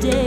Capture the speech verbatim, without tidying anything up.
The day